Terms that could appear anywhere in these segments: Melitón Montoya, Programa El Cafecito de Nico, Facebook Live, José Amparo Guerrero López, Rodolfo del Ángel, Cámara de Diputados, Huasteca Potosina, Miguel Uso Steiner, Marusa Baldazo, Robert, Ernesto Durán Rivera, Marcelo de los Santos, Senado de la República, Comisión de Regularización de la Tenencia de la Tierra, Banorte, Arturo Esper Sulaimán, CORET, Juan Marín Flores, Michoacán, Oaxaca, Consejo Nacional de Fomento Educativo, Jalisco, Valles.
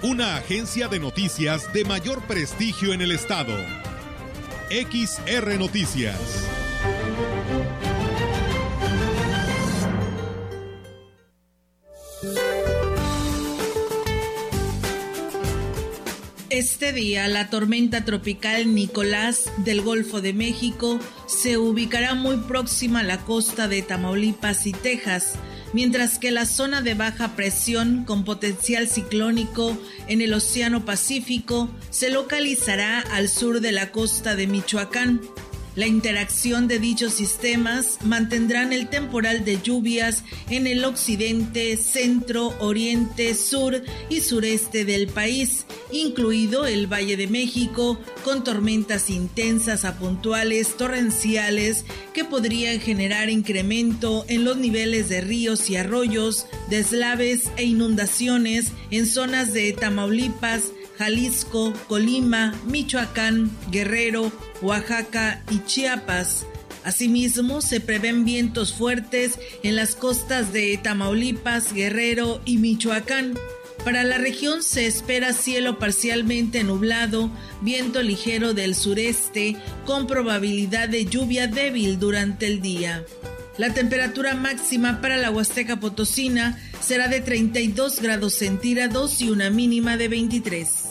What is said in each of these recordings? Una agencia de noticias de mayor prestigio en el estado. XR Noticias. Este día, la tormenta tropical Nicolás del Golfo de México se ubicará muy próxima a la costa de Tamaulipas y Texas, mientras que la zona de baja presión con potencial ciclónico en el Océano Pacífico se localizará al sur de la costa de Michoacán. La interacción de dichos sistemas mantendrán el temporal de lluvias en el occidente, centro, oriente, sur y sureste del país, incluido el Valle de México, con tormentas intensas a puntuales torrenciales que podrían generar incremento en los niveles de ríos y arroyos, deslaves e inundaciones en zonas de Tamaulipas, Jalisco, Colima, Michoacán, Guerrero, Oaxaca y Chiapas. Asimismo, se prevén vientos fuertes en las costas de Tamaulipas, Guerrero y Michoacán. Para la región se espera cielo parcialmente nublado, viento ligero del sureste, con probabilidad de lluvia débil durante el día. La temperatura máxima para la Huasteca Potosina será de 32 grados centígrados y una mínima de 23.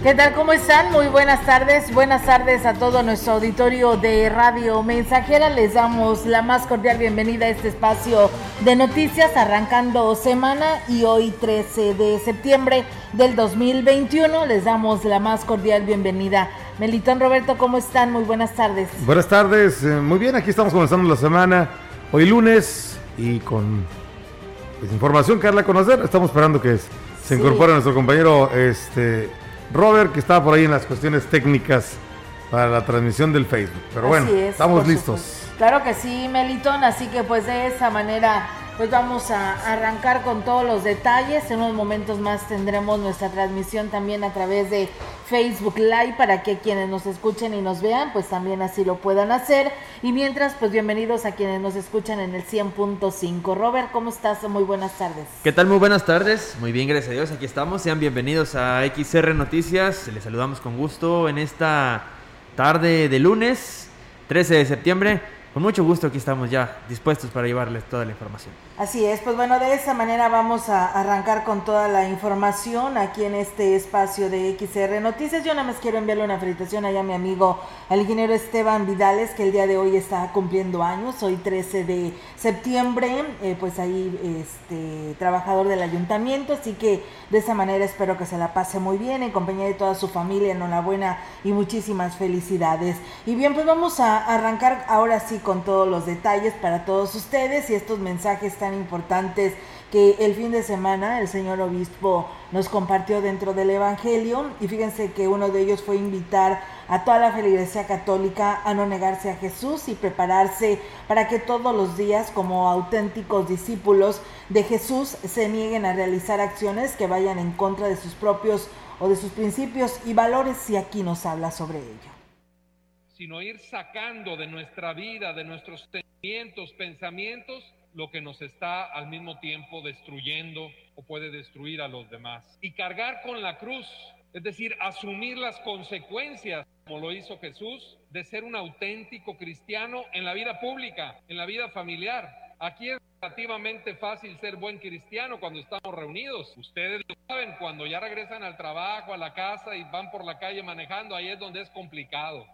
¿Qué tal? ¿Cómo están? Muy buenas tardes. Buenas tardes a todo nuestro auditorio de Radio Mensajera. Les damos la más cordial bienvenida a este espacio de noticias arrancando semana y hoy 13 de septiembre del 2021. Les damos la más cordial bienvenida. Melitón Roberto, ¿cómo están? Muy buenas tardes. Buenas tardes. Muy bien, aquí estamos comenzando la semana. Hoy lunes y con información que darle a conocer. Estamos esperando que se incorpore nuestro compañero Robert, que estaba por ahí en las cuestiones técnicas para la transmisión del Facebook. Pero bueno, estamos listos. Claro que sí, Melitón, así que pues de esa manera pues vamos a arrancar con todos los detalles. En unos momentos más tendremos nuestra transmisión también a través de Facebook Live para que quienes nos escuchen y nos vean pues también así lo puedan hacer. Y mientras, pues bienvenidos a quienes nos escuchan en el 100.5. Robert, ¿cómo estás? Muy buenas tardes. ¿Qué tal? Muy buenas tardes. Muy bien, gracias a Dios. Aquí estamos. Sean bienvenidos a XR Noticias. Les saludamos con gusto en esta tarde de lunes, 13 de septiembre. Con mucho gusto aquí estamos ya dispuestos para llevarles toda la información. Así es, pues bueno, de esa manera vamos a arrancar con toda la información aquí en este espacio de XR Noticias. Yo nada más quiero enviarle una felicitación allá a mi amigo, al ingeniero Esteban Vidales, que el día de hoy está cumpliendo años, hoy 13 de septiembre, pues ahí trabajador del ayuntamiento, así que de esa manera espero que se la pase muy bien, en compañía de toda su familia, enhorabuena y muchísimas felicidades. Y bien, pues vamos a arrancar ahora sí con todos los detalles para todos ustedes y estos mensajes tan importantes que el fin de semana el señor obispo nos compartió dentro del evangelio, y fíjense que uno de ellos fue invitar a toda la feligresía católica a no negarse a Jesús y prepararse para que todos los días, como auténticos discípulos de Jesús, se nieguen a realizar acciones que vayan en contra de sus propios o de sus principios y valores, y aquí nos habla sobre ello. Sino ir sacando de nuestra vida, de nuestros sentimientos, pensamientos, lo que nos está al mismo tiempo destruyendo o puede destruir a los demás. Y cargar con la cruz, es decir, asumir las consecuencias, como lo hizo Jesús, de ser un auténtico cristiano en la vida pública, en la vida familiar. Aquí es relativamente fácil ser buen cristiano cuando estamos reunidos. Ustedes lo saben, cuando ya regresan al trabajo, a la casa y van por la calle manejando, ahí es donde es complicado.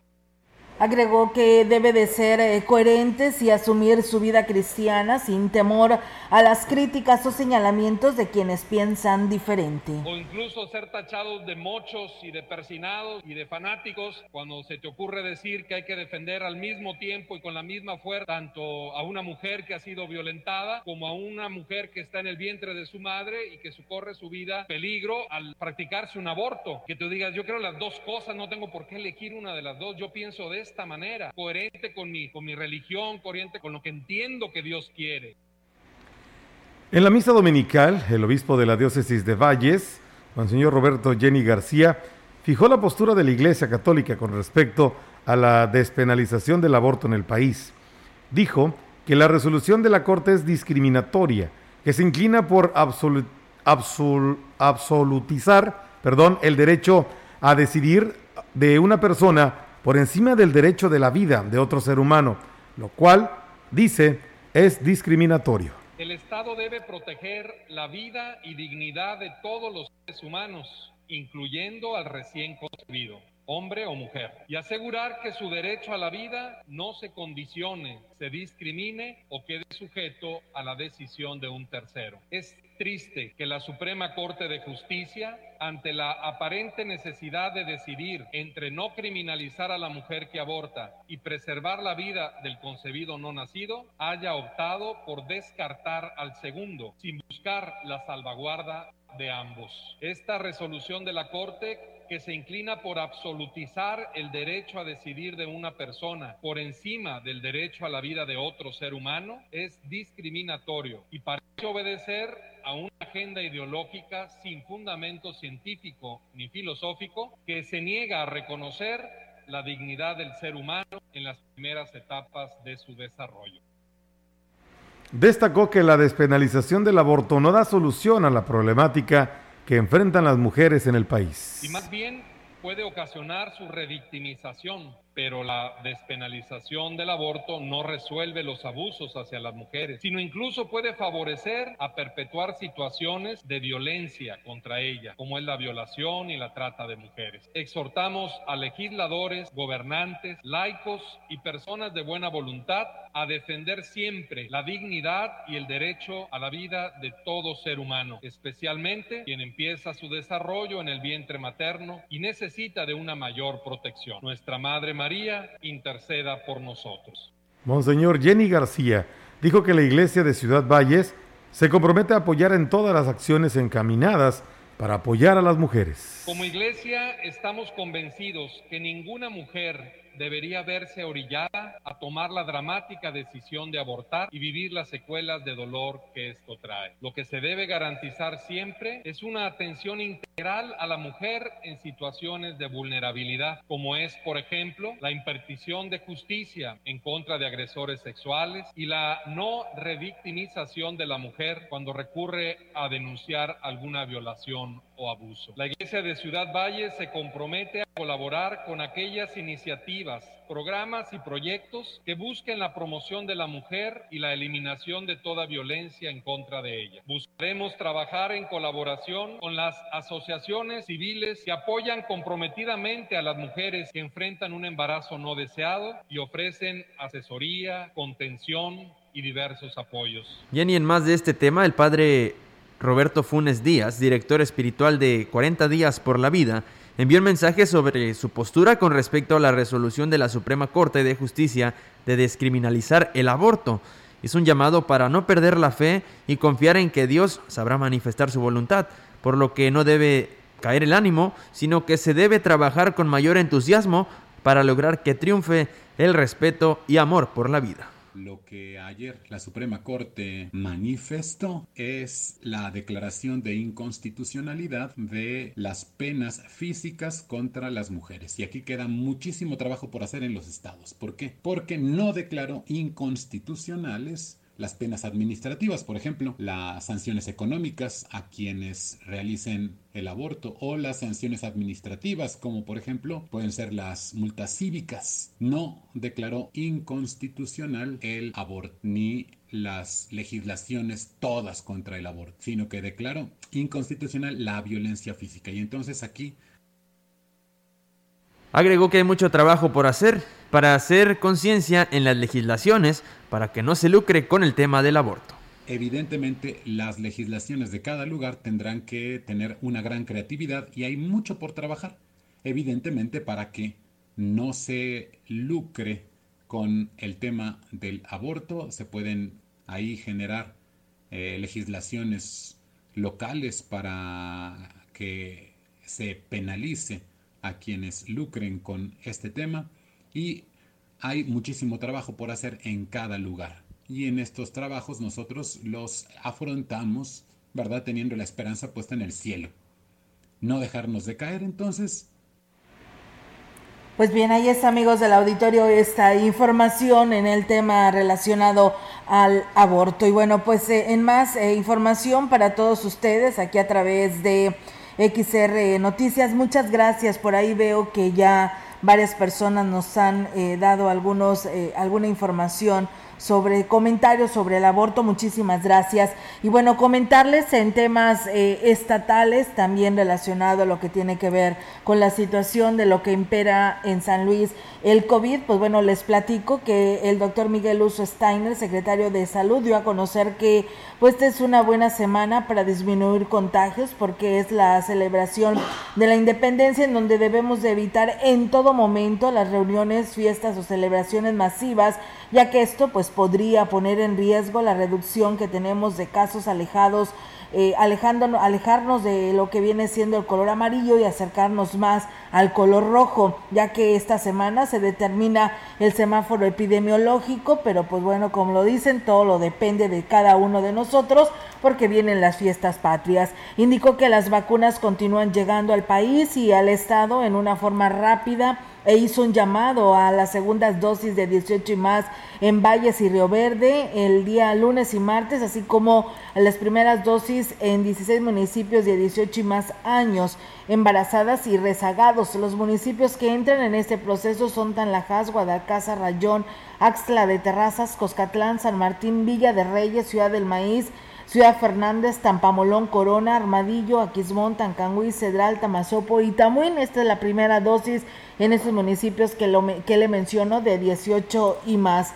Agregó que debe de ser coherentes y asumir su vida cristiana sin temor a las críticas o señalamientos de quienes piensan diferente. O incluso ser tachados de mochos y de persinados y de fanáticos cuando se te ocurre decir que hay que defender al mismo tiempo y con la misma fuerza tanto a una mujer que ha sido violentada como a una mujer que está en el vientre de su madre y que corre su vida peligro al practicarse un aborto. Que tú digas, yo creo las dos cosas, no tengo por qué elegir una de las dos, yo pienso de esta manera, coherente con mi religión, coherente con lo que entiendo que Dios quiere. En la misa dominical, el obispo de la diócesis de Valles, Monseñor Roberto Jenny García, fijó la postura de la Iglesia Católica con respecto a la despenalización del aborto en el país. Dijo que la resolución de la Corte es discriminatoria, que se inclina por absolutizar el derecho a decidir de una persona por encima del derecho de la vida de otro ser humano, lo cual, dice, es discriminatorio. El Estado debe proteger la vida y dignidad de todos los seres humanos, incluyendo al recién concebido, hombre o mujer, y asegurar que su derecho a la vida no se condicione, se discrimine o quede sujeto a la decisión de un tercero. Es triste que la Suprema Corte de Justicia, ante la aparente necesidad de decidir entre no criminalizar a la mujer que aborta y preservar la vida del concebido no nacido, haya optado por descartar al segundo, sin buscar la salvaguarda de ambos. Esta resolución de la Corte, que se inclina por absolutizar el derecho a decidir de una persona por encima del derecho a la vida de otro ser humano, es discriminatorio y parece obedecer a una agenda ideológica sin fundamento científico ni filosófico que se niega a reconocer la dignidad del ser humano en las primeras etapas de su desarrollo. Destacó que la despenalización del aborto no da solución a la problemática que enfrentan las mujeres en el país. Y más bien puede ocasionar su revictimización, pero la despenalización del aborto no resuelve los abusos hacia las mujeres, sino incluso puede favorecer a perpetuar situaciones de violencia contra ella, como es la violación y la trata de mujeres. Exhortamos a legisladores, gobernantes, laicos y personas de buena voluntad a defender siempre la dignidad y el derecho a la vida de todo ser humano, especialmente quien empieza su desarrollo en el vientre materno y necesita de una mayor protección. Nuestra Madre María interceda por nosotros. Monseñor Jenny García dijo que la Iglesia de Ciudad Valles se compromete a apoyar en todas las acciones encaminadas para apoyar a las mujeres. Como iglesia estamos convencidos que ninguna mujer debería verse orillada a tomar la dramática decisión de abortar y vivir las secuelas de dolor que esto trae. Lo que se debe garantizar siempre es una atención integral a la mujer en situaciones de vulnerabilidad, como es, por ejemplo, la impartición de justicia en contra de agresores sexuales y la no revictimización de la mujer cuando recurre a denunciar alguna violación o abuso. La Iglesia de Ciudad Valles se compromete a colaborar con aquellas iniciativas, programas y proyectos que busquen la promoción de la mujer y la eliminación de toda violencia en contra de ella. Buscaremos trabajar en colaboración con las asociaciones civiles que apoyan comprometidamente a las mujeres que enfrentan un embarazo no deseado y ofrecen asesoría, contención y diversos apoyos. Jenny, en más de este tema, el padre Roberto Funes Díaz, director espiritual de 40 Días por la Vida, envió un mensaje sobre su postura con respecto a la resolución de la Suprema Corte de Justicia de descriminalizar el aborto. Es un llamado para no perder la fe y confiar en que Dios sabrá manifestar su voluntad, por lo que no debe caer el ánimo, sino que se debe trabajar con mayor entusiasmo para lograr que triunfe el respeto y amor por la vida. Lo que ayer la Suprema Corte manifestó es la declaración de inconstitucionalidad de las penas físicas contra las mujeres. Y aquí queda muchísimo trabajo por hacer en los estados. ¿Por qué? Porque no declaró inconstitucionales las penas administrativas, por ejemplo, las sanciones económicas a quienes realicen el aborto o las sanciones administrativas, como por ejemplo pueden ser las multas cívicas. No declaró inconstitucional el aborto ni las legislaciones todas contra el aborto, sino que declaró inconstitucional la violencia física. Y entonces aquí agregó que hay mucho trabajo por hacer para hacer conciencia en las legislaciones para que no se lucre con el tema del aborto. Evidentemente, las legislaciones de cada lugar tendrán que tener una gran creatividad y hay mucho por trabajar, evidentemente, para que no se lucre con el tema del aborto. Se pueden ahí generar legislaciones locales para que se penalice a quienes lucren con este tema y hay muchísimo trabajo por hacer en cada lugar. Y en estos trabajos nosotros los afrontamos, ¿verdad? Teniendo la esperanza puesta en el cielo. No dejarnos de caer, entonces. Pues bien, ahí está, amigos del auditorio, esta información en el tema relacionado al aborto. Y bueno, pues en más información para todos ustedes aquí a través de XR Noticias, muchas gracias. Por ahí veo que ya varias personas nos han dado alguna información sobre comentarios sobre el aborto, muchísimas gracias. Y bueno, comentarles en temas estatales, también relacionado a lo que tiene que ver con la situación de lo que impera en San Luis el COVID, pues bueno, les platico que el doctor Miguel Uso Steiner, secretario de Salud, dio a conocer que pues esta es una buena semana para disminuir contagios, porque es la celebración de la independencia en donde debemos de evitar en todo momento las reuniones, fiestas o celebraciones masivas, ya que esto pues podría poner en riesgo la reducción que tenemos de casos alejarnos de lo que viene siendo el color amarillo y acercarnos más al color rojo, ya que esta semana se determina el semáforo epidemiológico, pero pues bueno, como lo dicen, todo lo depende de cada uno de nosotros, porque vienen las fiestas patrias. Indicó que las vacunas continúan llegando al país y al estado en una forma rápida, e hizo un llamado a las segundas dosis de 18 y más en Valles y Río Verde el día lunes y martes, así como las primeras dosis en 16 municipios de 18 y más años, embarazadas y rezagados. Los municipios que entran en este proceso son Tanlajas, Guadalcázar, Rayón, Axtla de Terrazas, Coscatlán, San Martín, Villa de Reyes, Ciudad del Maíz, Ciudad Fernández, Tampamolón, Corona, Armadillo, Aquismón, Tancanguí, Cedral, Tamasopo y Tamuín. Esta es la primera dosis en estos municipios que le menciono de 18 y más.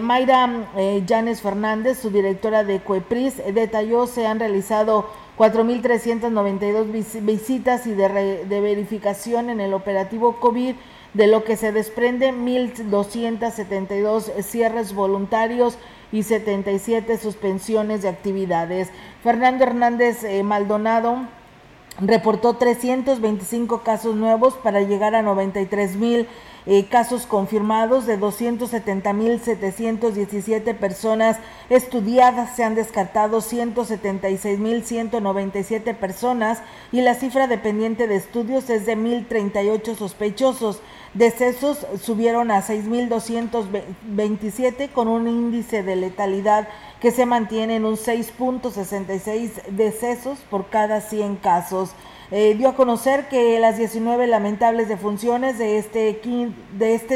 Mayra Llanes Fernández, subdirectora de Coepris, detalló se han realizado 4,392 visitas y de verificación en el operativo COVID, de lo que se desprende 1,272 cierres voluntarios y 77 suspensiones de actividades. Fernando Hernández Maldonado, reportó 325 casos nuevos para llegar a 93,000 casos confirmados. De 270,717 personas estudiadas, se han descartado 176,197 personas y la cifra de pendiente de estudios es de 1,038 sospechosos. Decesos subieron a 6,227 con un índice de letalidad que se mantiene en un 6.66 decesos por cada 100 casos. Dio a conocer que las 19 lamentables defunciones de este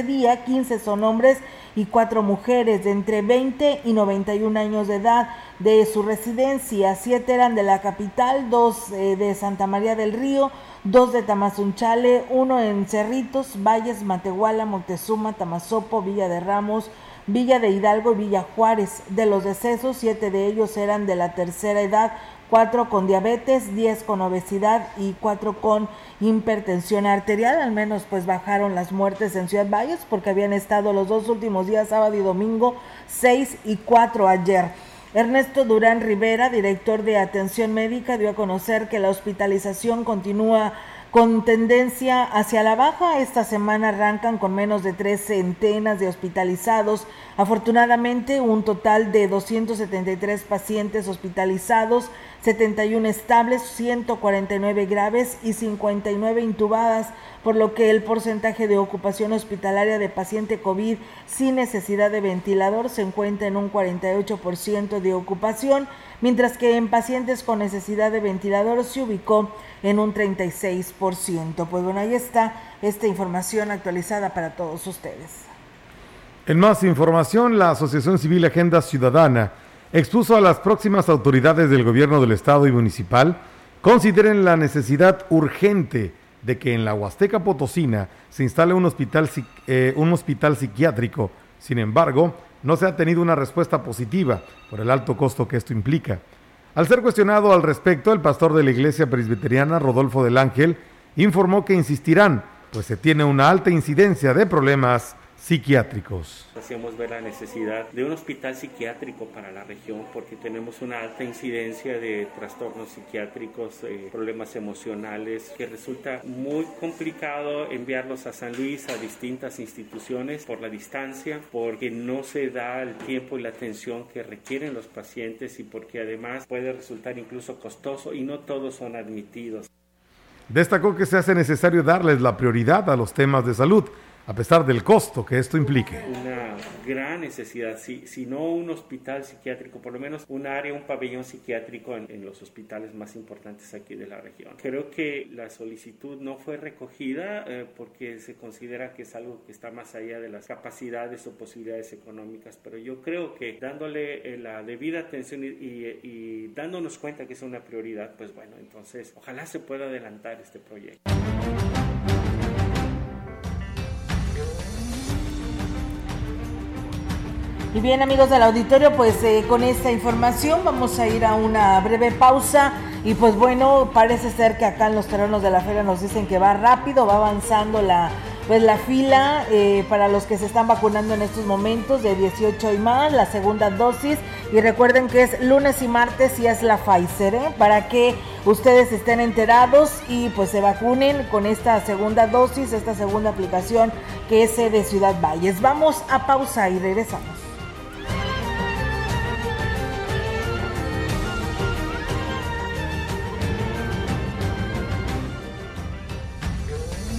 día, 15 son hombres y 4 mujeres de entre 20 y 91 años de edad de su residencia. 7 eran de la capital, 2 de Santa María del Río, 2 de Tamazunchale, 1 en Cerritos, Valles, Matehuala, Moctezuma, Tamazopo, Villa de Ramos, Villa de Hidalgo y Villa Juárez. De los decesos, 7 de ellos eran de la tercera edad, 4 con diabetes, 10 con obesidad y 4 con hipertensión arterial. Al menos pues bajaron las muertes en Ciudad Valles, porque habían estado los dos últimos días, sábado y domingo, 6 y 4 ayer. Ernesto Durán Rivera, director de Atención Médica, dio a conocer que la hospitalización continúa con tendencia hacia la baja. Esta semana arrancan con menos de 3 centenas de hospitalizados. Afortunadamente, un total de 273 pacientes hospitalizados, 71 estables, 149 graves y 59 intubadas, por lo que el porcentaje de ocupación hospitalaria de paciente COVID sin necesidad de ventilador se encuentra en un 48% de ocupación, mientras que en pacientes con necesidad de ventilador se ubicó en un 36%. Pues bueno, ahí está esta información actualizada para todos ustedes. En más información, la Asociación Civil Agenda Ciudadana expuso a las próximas autoridades del gobierno del estado y municipal consideren la necesidad urgente de que en la Huasteca Potosina se instale un hospital psiquiátrico. Sin embargo, no se ha tenido una respuesta positiva por el alto costo que esto implica. Al ser cuestionado al respecto, el pastor de la Iglesia Presbiteriana, Rodolfo del Ángel, informó que insistirán, pues se tiene una alta incidencia de problemas psiquiátricos. Hacemos ver la necesidad de un hospital psiquiátrico para la región porque tenemos una alta incidencia de trastornos psiquiátricos, problemas emocionales, que resulta muy complicado enviarlos a San Luis, a distintas instituciones por la distancia, porque no se da el tiempo y la atención que requieren los pacientes y porque además puede resultar incluso costoso y no todos son admitidos. Destacó que se hace necesario darles la prioridad a los temas de salud, a pesar del costo que esto implique. Una gran necesidad, si no un hospital psiquiátrico, por lo menos un área, un pabellón psiquiátrico en los hospitales más importantes aquí de la región. Creo que la solicitud no fue recogida porque se considera que es algo que está más allá de las capacidades o posibilidades económicas, pero yo creo que dándole la debida atención y dándonos cuenta que es una prioridad, pues bueno, entonces ojalá se pueda adelantar este proyecto. Y bien, amigos del auditorio, pues con esta información vamos a ir a una breve pausa y pues bueno, parece ser que acá en los terrenos de la feria nos dicen que va rápido, va avanzando la fila para los que se están vacunando en estos momentos de 18 y más, la segunda dosis. Y recuerden que es lunes y martes y es la Pfizer, para que ustedes estén enterados y pues se vacunen con esta segunda dosis, esta segunda aplicación que es de Ciudad Valles. Vamos a pausa y regresamos.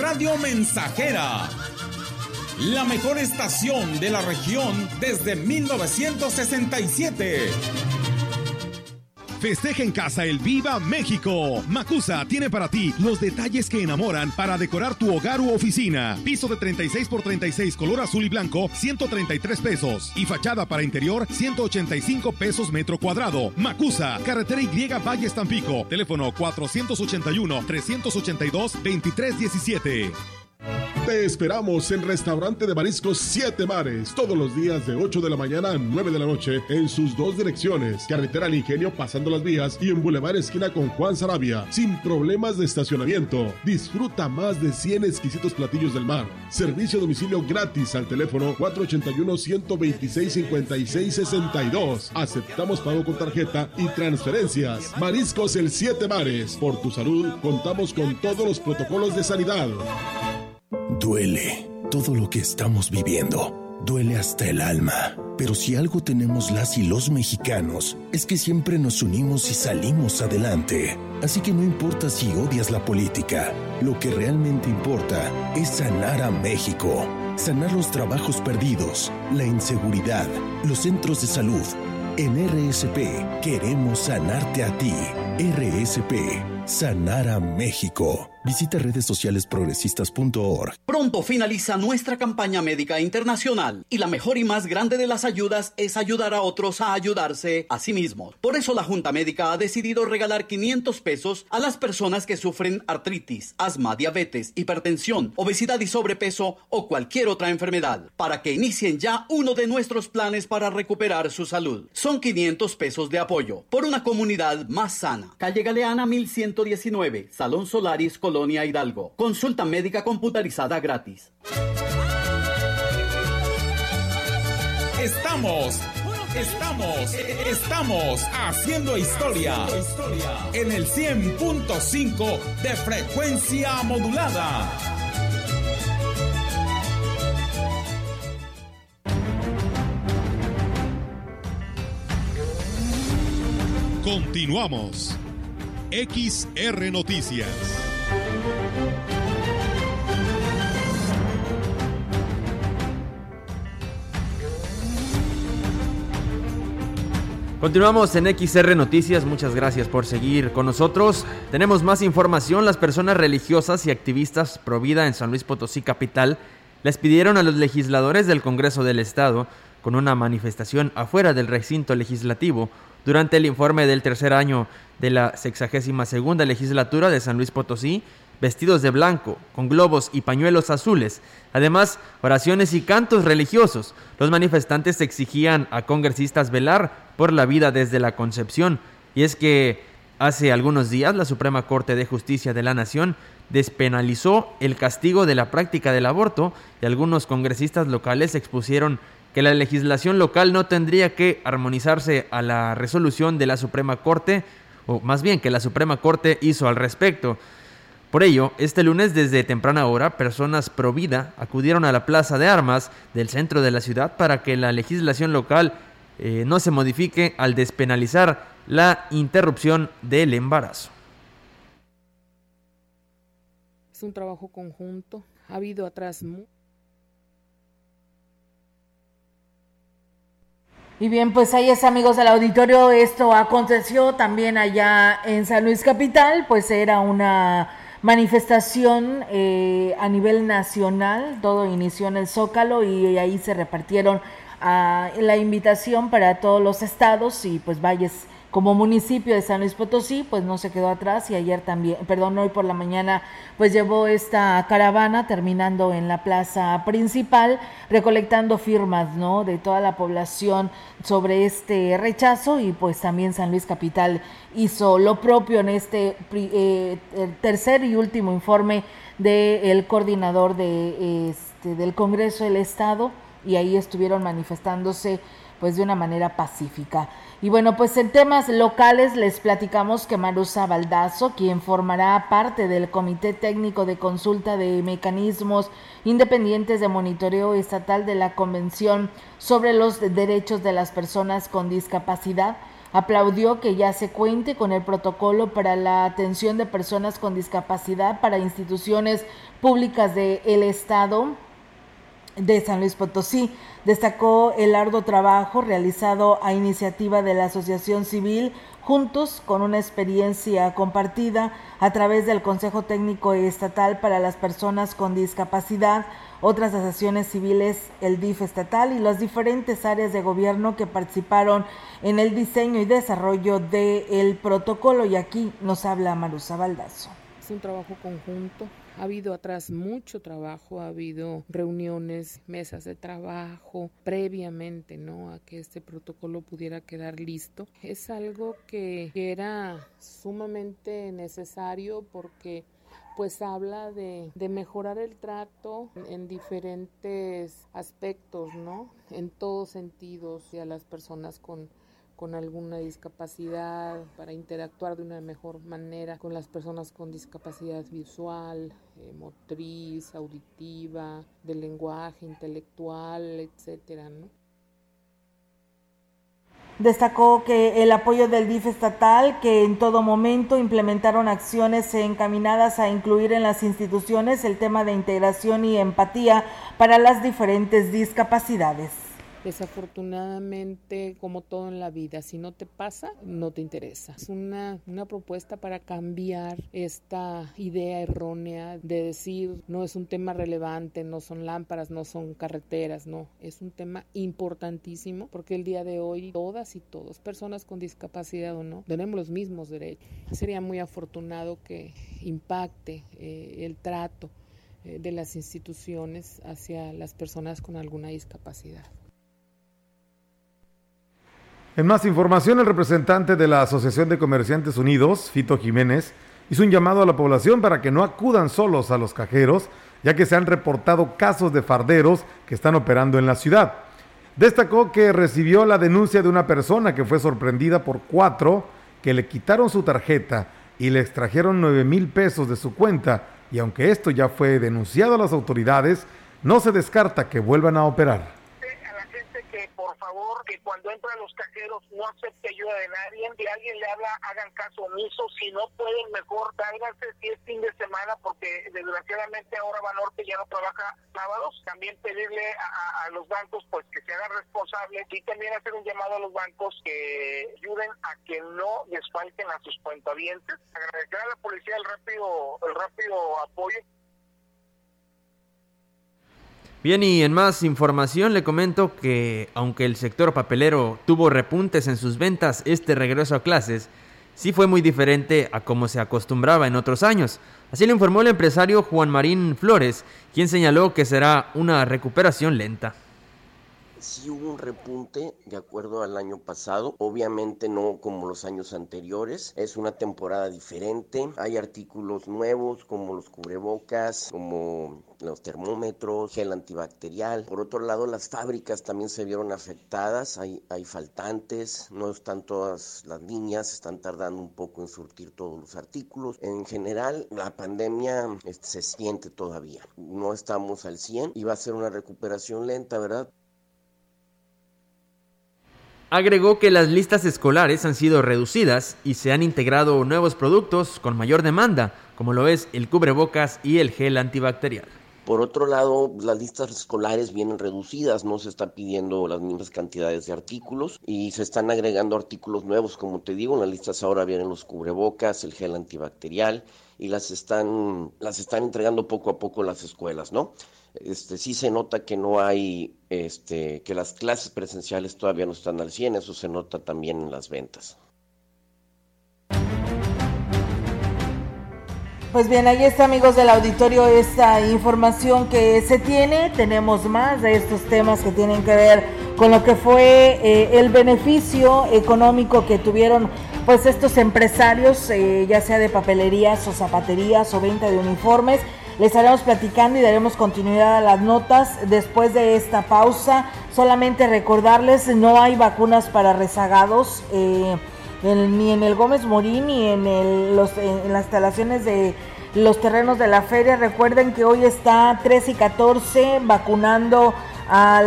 Radio Mensajera, la mejor estación de la región desde 1967. Festeja en casa el Viva México. MACUSA tiene para ti los detalles que enamoran para decorar tu hogar u oficina. Piso de 36x36 color azul y blanco, $133. Y fachada para interior, $185 metro cuadrado. MACUSA, carretera Y Valles Tampico. Teléfono 481-382-2317. Te esperamos en Restaurante de Mariscos 7 Mares, todos los días de 8 de la mañana a 9 de la noche en sus dos direcciones, carretera al Ingenio pasando las vías y en Boulevard esquina con Juan Sarabia, sin problemas de estacionamiento. Disfruta más de 100 exquisitos platillos del mar. Servicio a domicilio gratis al teléfono 481-126-5662. Aceptamos pago con tarjeta y transferencias. Mariscos el 7 Mares. Por tu salud, contamos con todos los protocolos de sanidad. Duele todo lo que estamos viviendo, duele hasta el alma, pero si algo tenemos las y los mexicanos es que siempre nos unimos y salimos adelante, así que no importa si odias la política, lo que realmente importa es sanar a México, sanar los trabajos perdidos, la inseguridad, los centros de salud. En RSP queremos sanarte a ti. RSP, sanar a México. Visita redessocialesprogresistas.org. Pronto finaliza nuestra campaña médica internacional y la mejor y más grande de las ayudas es ayudar a otros a ayudarse a sí mismos. Por eso la Junta Médica ha decidido regalar $500 a las personas que sufren artritis, asma, diabetes, hipertensión, obesidad y sobrepeso o cualquier otra enfermedad, para que inicien ya uno de nuestros planes para recuperar su salud. Son $500 de apoyo por una comunidad más sana. Calle Galeana 1100 119, Salón Solaris, Colonia Hidalgo. Consulta médica computarizada gratis. Estamos haciendo historia en el 100.5 de frecuencia modulada. Continuamos. XR Noticias. Continuamos en XR Noticias, muchas gracias por seguir con nosotros. Tenemos más información. Las personas religiosas y activistas pro vida en San Luis Potosí capital les pidieron a los legisladores del Congreso del Estado, con una manifestación afuera del recinto legislativo, durante el informe del tercer año de la 62ª legislatura de San Luis Potosí, vestidos de blanco, con globos y pañuelos azules, además oraciones y cantos religiosos. Los manifestantes exigían a congresistas velar por la vida desde la concepción, y es que hace algunos días la Suprema Corte de Justicia de la Nación despenalizó el castigo de la práctica del aborto, y algunos congresistas locales expusieron que la legislación local no tendría que armonizarse a la resolución de la Suprema Corte, o más bien que la Suprema Corte hizo al respecto. Por ello, este lunes desde temprana hora, personas pro vida acudieron a la Plaza de Armas del centro de la ciudad para que la legislación local no se modifique al despenalizar la interrupción del embarazo. Es un trabajo conjunto, ha habido atrás. Y bien, pues ahí es, amigos del auditorio, esto aconteció también allá en San Luis Capital, pues era una manifestación a nivel nacional, todo inició en el Zócalo y ahí se repartieron la invitación para todos los estados y pues Valles como municipio de San Luis Potosí, pues no se quedó atrás y ayer también, hoy por la mañana, pues llevó esta caravana terminando en la plaza principal, recolectando firmas, ¿no?, de toda la población sobre este rechazo y pues también San Luis Capital hizo lo propio en este tercer y último informe del coordinador del Congreso del Estado y ahí estuvieron manifestándose pues de una manera pacífica. Y bueno, pues en temas locales les platicamos que Marusa Baldazo, quien formará parte del Comité Técnico de Consulta de Mecanismos Independientes de Monitoreo Estatal de la Convención sobre los Derechos de las Personas con Discapacidad, aplaudió que ya se cuente con el protocolo para la atención de personas con discapacidad para instituciones públicas del Estado de San Luis Potosí. Destacó el arduo trabajo realizado a iniciativa de la Asociación Civil Juntos con una experiencia compartida a través del Consejo Técnico Estatal para las Personas con Discapacidad, otras asociaciones civiles, el DIF estatal y las diferentes áreas de gobierno que participaron en el diseño y desarrollo del protocolo. Y aquí nos habla Marusa Baldazo. Es un trabajo conjunto. Ha habido atrás mucho trabajo, ha habido reuniones, mesas de trabajo previamente, ¿no?, a que este protocolo pudiera quedar listo. Es algo que era sumamente necesario porque pues habla de mejorar el trato en diferentes aspectos, ¿no?, en todos sentidos, y a las personas con alguna discapacidad, para interactuar de una mejor manera con las personas con discapacidad visual, motriz, auditiva, de lenguaje, intelectual, etcétera, ¿no? Destacó que el apoyo del DIF estatal, que en todo momento implementaron acciones encaminadas a incluir en las instituciones el tema de integración y empatía para las diferentes discapacidades. Desafortunadamente, como todo en la vida, si no te pasa, no te interesa. Es una propuesta para cambiar esta idea errónea de decir no es un tema relevante, no son lámparas, no son carreteras, no. Es un tema importantísimo porque el día de hoy todas y todos, personas con discapacidad o no, tenemos los mismos derechos. Sería muy afortunado que impacte el trato de las instituciones hacia las personas con alguna discapacidad. En más información, el representante de la Asociación de Comerciantes Unidos, Fito Jiménez, hizo un llamado a la población para que no acudan solos a los cajeros, ya que se han reportado casos de farderos que están operando en la ciudad. Destacó que recibió la denuncia de una persona que fue sorprendida por 4 que le quitaron su tarjeta y le extrajeron 9,000 pesos de su cuenta, y aunque esto ya fue denunciado a las autoridades, no se descarta que vuelvan a operar. Que cuando entran los cajeros no acepte ayuda de nadie, si alguien le habla hagan caso omiso, si no pueden mejor tráiganse si es fin de semana, porque desgraciadamente ahora Banorte ya no trabaja sábados. También pedirle a los bancos pues que se hagan responsables, y también hacer un llamado a los bancos que ayuden a que no desfalquen a sus cuentavientes. Agradecer a la policía el rápido apoyo. Bien, y en más información le comento que aunque el sector papelero tuvo repuntes en sus ventas este regreso a clases, sí fue muy diferente a como se acostumbraba en otros años. Así lo informó el empresario Juan Marín Flores, quien señaló que será una recuperación lenta. Sí hubo un repunte de acuerdo al año pasado, obviamente no como los años anteriores, es una temporada diferente, hay artículos nuevos como los cubrebocas, como los termómetros, gel antibacterial. Por otro lado, las fábricas también se vieron afectadas, hay faltantes, no están todas las líneas, están tardando un poco en surtir todos los artículos. En general, la pandemia se siente todavía, no estamos al 100 y va a ser una recuperación lenta, ¿verdad? Agregó que las listas escolares han sido reducidas y se han integrado nuevos productos con mayor demanda, como lo es el cubrebocas y el gel antibacterial. Por otro lado, las listas escolares vienen reducidas, no se están pidiendo las mismas cantidades de artículos y se están agregando artículos nuevos, como te digo, en las listas ahora vienen los cubrebocas, el gel antibacterial y las están entregando poco a poco las escuelas, ¿no? Sí se nota que no hay, que las clases presenciales todavía no están al 100, eso se nota también en las ventas. Pues bien, ahí está, amigos del auditorio, esta información que se tiene. Tenemos más de estos temas que tienen que ver con lo que fue el beneficio económico que tuvieron pues estos empresarios, ya sea de papelerías o zapaterías o venta de uniformes. Les estaremos platicando y daremos continuidad a las notas después de esta pausa. Solamente recordarles, no hay vacunas para rezagados, ni en el Gómez Morín ni en las instalaciones de los terrenos de la feria. Recuerden que hoy está 13 y 14 vacunando a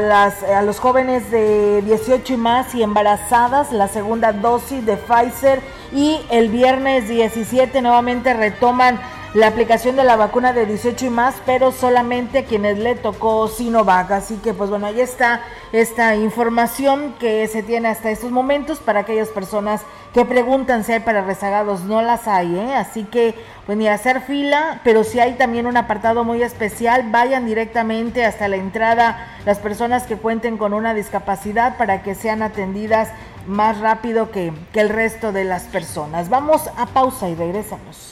los jóvenes de 18 y más y embarazadas, la segunda dosis de Pfizer, y el viernes 17 nuevamente retoman la aplicación de la vacuna de 18 y más, pero solamente a quienes le tocó Sinovac. Así que, pues bueno, ahí está esta información que se tiene hasta estos momentos para aquellas personas que preguntan si hay para rezagados. No las hay, ¿eh? Así que, pues ni hacer fila, pero sí hay también un apartado muy especial. Vayan directamente hasta la entrada las personas que cuenten con una discapacidad para que sean atendidas más rápido que el resto de las personas. Vamos a pausa y regresamos.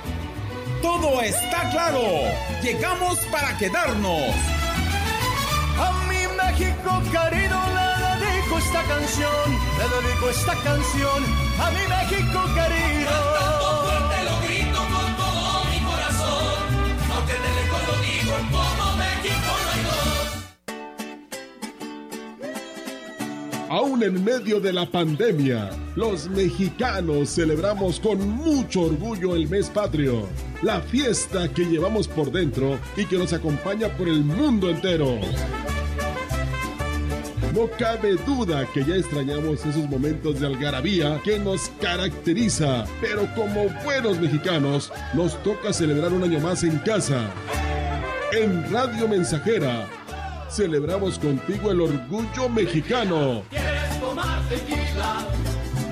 Todo está claro. Llegamos para quedarnos. A mi México querido le dedico esta canción. Le dedico esta canción a mi México querido. Cantando fuerte lo grito con todo mi corazón. Aunque te le digo como México no hay dos. Aún en medio de la pandemia, los mexicanos celebramos con mucho orgullo el mes patrio. La fiesta que llevamos por dentro y que nos acompaña por el mundo entero. No cabe duda que ya extrañamos esos momentos de algarabía que nos caracteriza, pero como buenos mexicanos, nos toca celebrar un año más en casa. En Radio Mensajera, celebramos contigo el orgullo mexicano. ¿Quieres tomar tequila?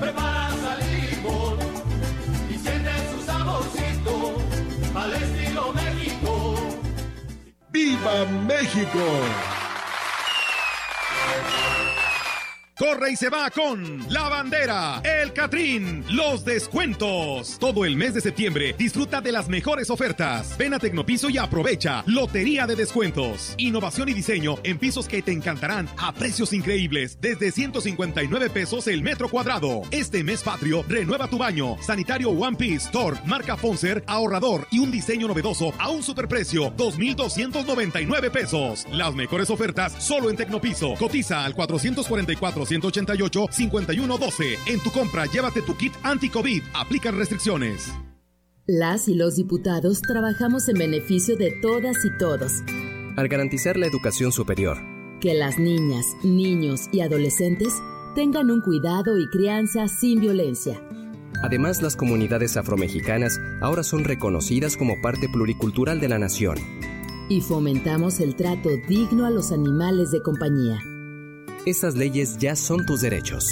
Prepara salir y siente su saborcito. Al estilo México. ¡Viva México! Corre y se va con La Bandera, El Catrín, los descuentos. Todo el mes de septiembre disfruta de las mejores ofertas. Ven a Tecnopiso y aprovecha. Lotería de descuentos. Innovación y diseño en pisos que te encantarán a precios increíbles. Desde 159 pesos el metro cuadrado. Este mes patrio, renueva tu baño. Sanitario One Piece, Thor, marca Pfizer, ahorrador y un diseño novedoso a un superprecio, 2,299 pesos. Las mejores ofertas solo en Tecnopiso. Cotiza al 444-188-5112. En tu compra, llévate tu kit anti-COVID. Aplican restricciones. Las y los diputados trabajamos en beneficio de todas y todos. Al garantizar la educación superior. Que las niñas, niños y adolescentes tengan un cuidado y crianza sin violencia. Además, las comunidades afromexicanas ahora son reconocidas como parte pluricultural de la nación. Y fomentamos el trato digno a los animales de compañía. Esas leyes ya son tus derechos.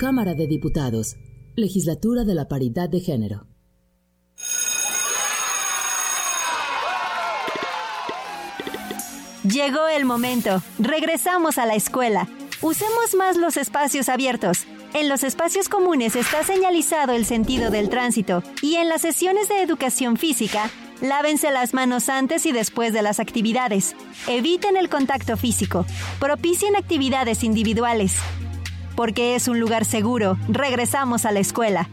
Cámara de Diputados, Legislatura de la Paridad de Género. Llegó el momento. Regresamos a la escuela. Usemos más los espacios abiertos. En los espacios comunes está señalizado el sentido del tránsito y en las sesiones de educación física, lávense las manos antes y después de las actividades. Eviten el contacto físico. Propicien actividades individuales. Porque es un lugar seguro. Regresamos a la escuela.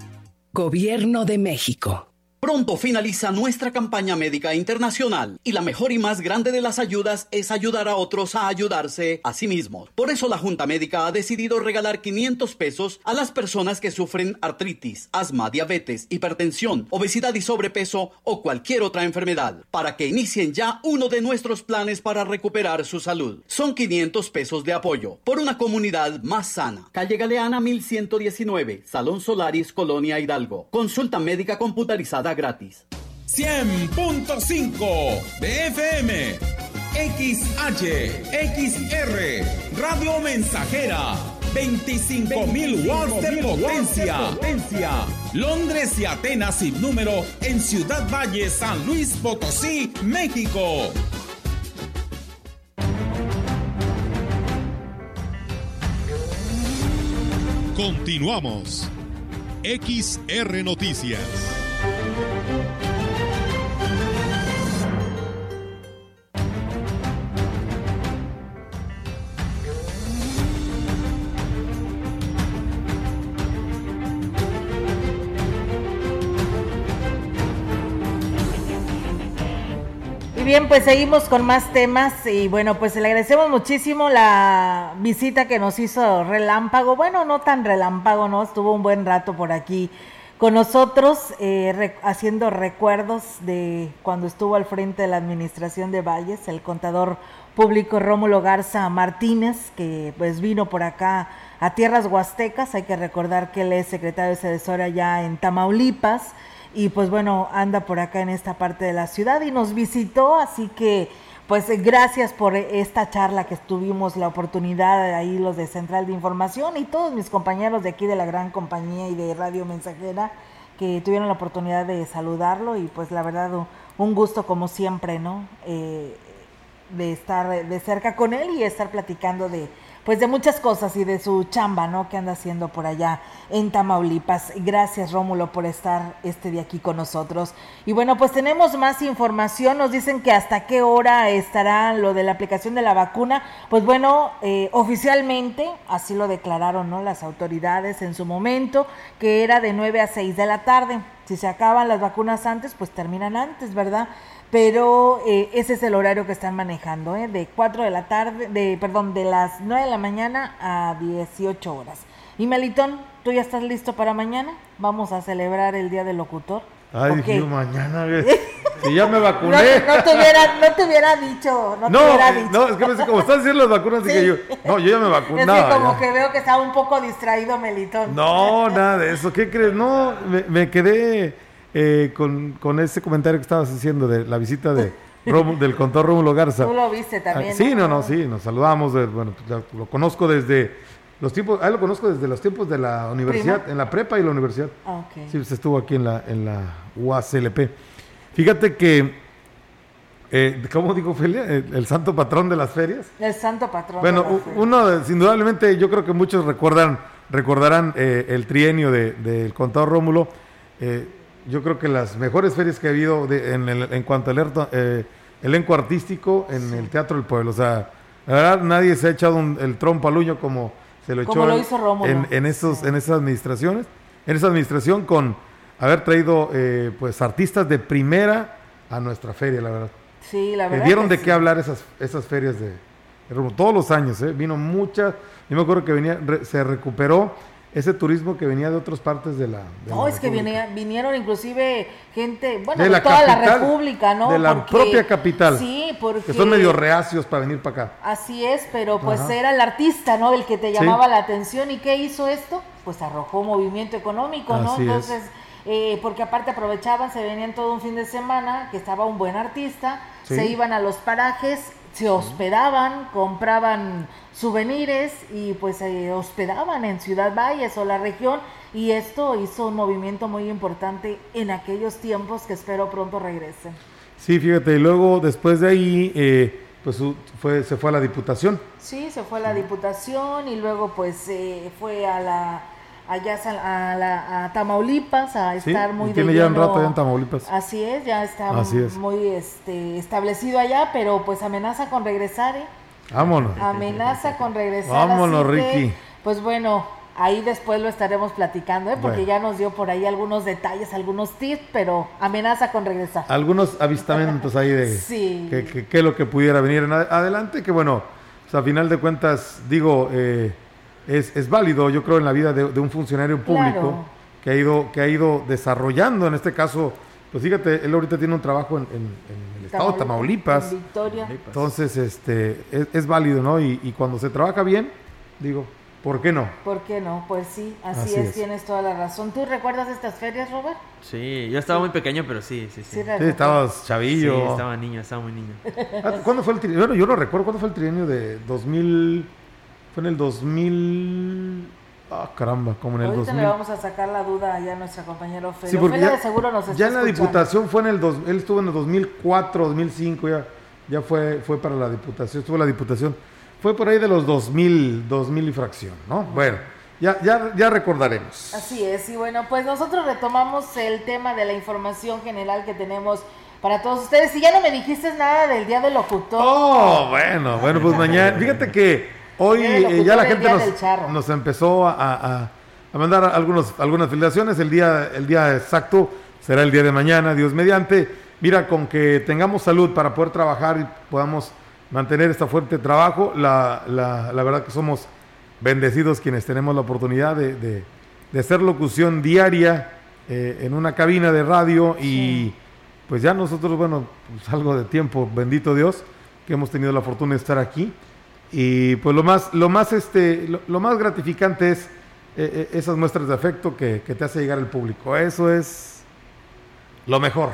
Gobierno de México. Pronto finaliza nuestra campaña médica internacional y la mejor y más grande de las ayudas es ayudar a otros a ayudarse a sí mismos. Por eso la Junta Médica ha decidido regalar 500 pesos a las personas que sufren artritis, asma, diabetes, hipertensión, obesidad y sobrepeso o cualquier otra enfermedad, para que inicien ya uno de nuestros planes para recuperar su salud. Son 500 pesos de apoyo por una comunidad más sana. Calle Galeana 1119, Salón Solaris, Colonia Hidalgo. Consulta médica computarizada gratis. 100.5 de FM, XH, XR, Radio Mensajera, 25,000 watts de potencia. Londres y Atenas sin número en Ciudad Valles, San Luis Potosí, México. Continuamos. XR Noticias. Bien, pues seguimos con más temas y bueno, pues le agradecemos muchísimo la visita que nos hizo Relámpago, bueno, no tan Relámpago, ¿no? Estuvo un buen rato por aquí con nosotros, haciendo recuerdos de cuando estuvo al frente de la administración de Valles, el contador público Rómulo Garza Martínez, que pues vino por acá a tierras huastecas. Hay que recordar que él es secretario de Sedesora allá en Tamaulipas, y pues bueno, anda por acá en esta parte de la ciudad y nos visitó, así que pues gracias por esta charla que tuvimos la oportunidad de ahí los de Central de Información y todos mis compañeros de aquí de la gran compañía y de Radio Mensajera que tuvieron la oportunidad de saludarlo y pues la verdad un gusto como siempre, ¿no? De estar de cerca con él y estar platicando de pues de muchas cosas y de su chamba, ¿no? Que anda haciendo por allá en Tamaulipas. Gracias, Rómulo, por estar este día aquí con nosotros. Y bueno, pues tenemos más información. Nos dicen que hasta qué hora estará lo de la aplicación de la vacuna. Pues bueno, oficialmente, así lo declararon, ¿no? Las autoridades en su momento, que era de 9 a 6 de la tarde. Si se acaban las vacunas antes, pues terminan antes, ¿verdad? Pero ese es el horario que están manejando, de 4 de la tarde, de las 9 de la mañana a 18 horas. Y Melitón, ¿tú ya estás listo para mañana? Vamos a celebrar el Día del Locutor. Ay, okay. Dios, mañana, si ya me vacuné. No te hubiera dicho. No, es que pensé, como están diciendo las vacunas, sí. Así que yo, no, yo ya me vacuné. Es que como ya. Que veo que estaba un poco distraído Melitón. No, nada de eso, ¿qué crees? No, me quedé... con ese comentario que estabas haciendo de la visita de del contador Rómulo Garza. Tú lo viste también. Sí, sí, nos saludamos, bueno, lo conozco desde los tiempos, lo conozco desde los tiempos de la universidad, ¿prima? En la prepa y la universidad. Okay. Sí, pues estuvo aquí en la UACLP. Fíjate que, ¿cómo digo, Felia? El santo patrón de las ferias. El santo patrón. Bueno, de las ferias. Uno, indudablemente, yo creo que muchos recordarán el trienio del contador Rómulo. Yo creo que las mejores ferias que ha habido en cuanto al elenco artístico en el Teatro del Pueblo. O sea, la verdad, nadie se ha echado el trompo al uño como se lo echó en esas administraciones. En esa administración, con haber traído pues artistas de primera a nuestra feria, la verdad. Sí, la verdad. Dieron de qué hablar esas ferias de Rómulo. Todos los años, vino muchas. Yo me acuerdo que se recuperó ese turismo que venía de otras partes de la No, es que vinieron inclusive gente, bueno, de toda la República, ¿no? De la propia capital. Sí, porque... Que son medio reacios para venir para acá. Así es, pero pues era el artista, ¿no? El que te llamaba la atención. ¿Y qué hizo esto? Pues arrojó movimiento económico, ¿no? Así entonces, porque aparte aprovechaban, se venían todo un fin de semana, que estaba un buen artista, se iban a los parajes, se hospedaban, compraban souvenirs y pues se hospedaban en Ciudad Valles o la región, y esto hizo un movimiento muy importante en aquellos tiempos que espero pronto regresen. Sí, fíjate, y luego después de ahí pues se fue a la Diputación. Sí, se fue a la Diputación y luego pues fue a a Tamaulipas a estar muy tiene de ya lleno, un rato allá en Tamaulipas. Así es, ya está muy establecido allá, pero pues amenaza con regresar, Vámonos. Amenaza con regresar. Vámonos, así Ricky. Pues bueno, ahí después lo estaremos platicando, porque ya nos dio por ahí algunos detalles, algunos tips, pero amenaza con regresar. Algunos avistamientos ahí de que lo que pudiera venir adelante, que bueno, pues a final de cuentas, digo, es válido, yo creo, en la vida de un funcionario público que ha ido desarrollando, en este caso, pues fíjate, él ahorita tiene un trabajo en el estado de Tamaulipas. En Victoria. Entonces, es válido, ¿no? Y cuando se trabaja bien, digo, ¿por qué no? ¿Por qué no? Pues sí, así es, tienes toda la razón. ¿Tú recuerdas estas ferias, Robert? Sí, yo estaba muy pequeño, pero sí. Sí, estabas chavillo. Sí, estaba muy niño. ¿Cuándo fue el trienio? Bueno, yo no recuerdo, ¿cuándo fue el trienio de 2000? Fue en el 2000, Ah, caramba, como en el 2000. Le vamos a sacar la duda allá a nuestra compañera Ofelia. Sí, porque Ofelia ya, de seguro nos está ya en la escuchando. Diputación fue en el... él estuvo en el 2004, 2005, ya fue para la diputación, estuvo en la diputación. Fue por ahí de los 2000 y fracción, ¿no? Bueno, ya recordaremos. Así es, y bueno, pues nosotros retomamos el tema de la información general que tenemos para todos ustedes. Si ya no me dijiste nada del Día del Locutor. Oh, bueno, pues mañana, fíjate que hoy ya la gente nos empezó a mandar algunas felicitaciones. El día exacto será el día de mañana, Dios mediante. Mira, con que tengamos salud para poder trabajar y podamos mantener este fuerte trabajo, la verdad que somos bendecidos quienes tenemos la oportunidad de hacer locución diaria en una cabina de radio y sí. Pues ya nosotros, pues algo de tiempo, bendito Dios, que hemos tenido la fortuna de estar aquí. Y pues lo más gratificante es esas muestras de afecto que te hace llegar el público. Eso es lo mejor.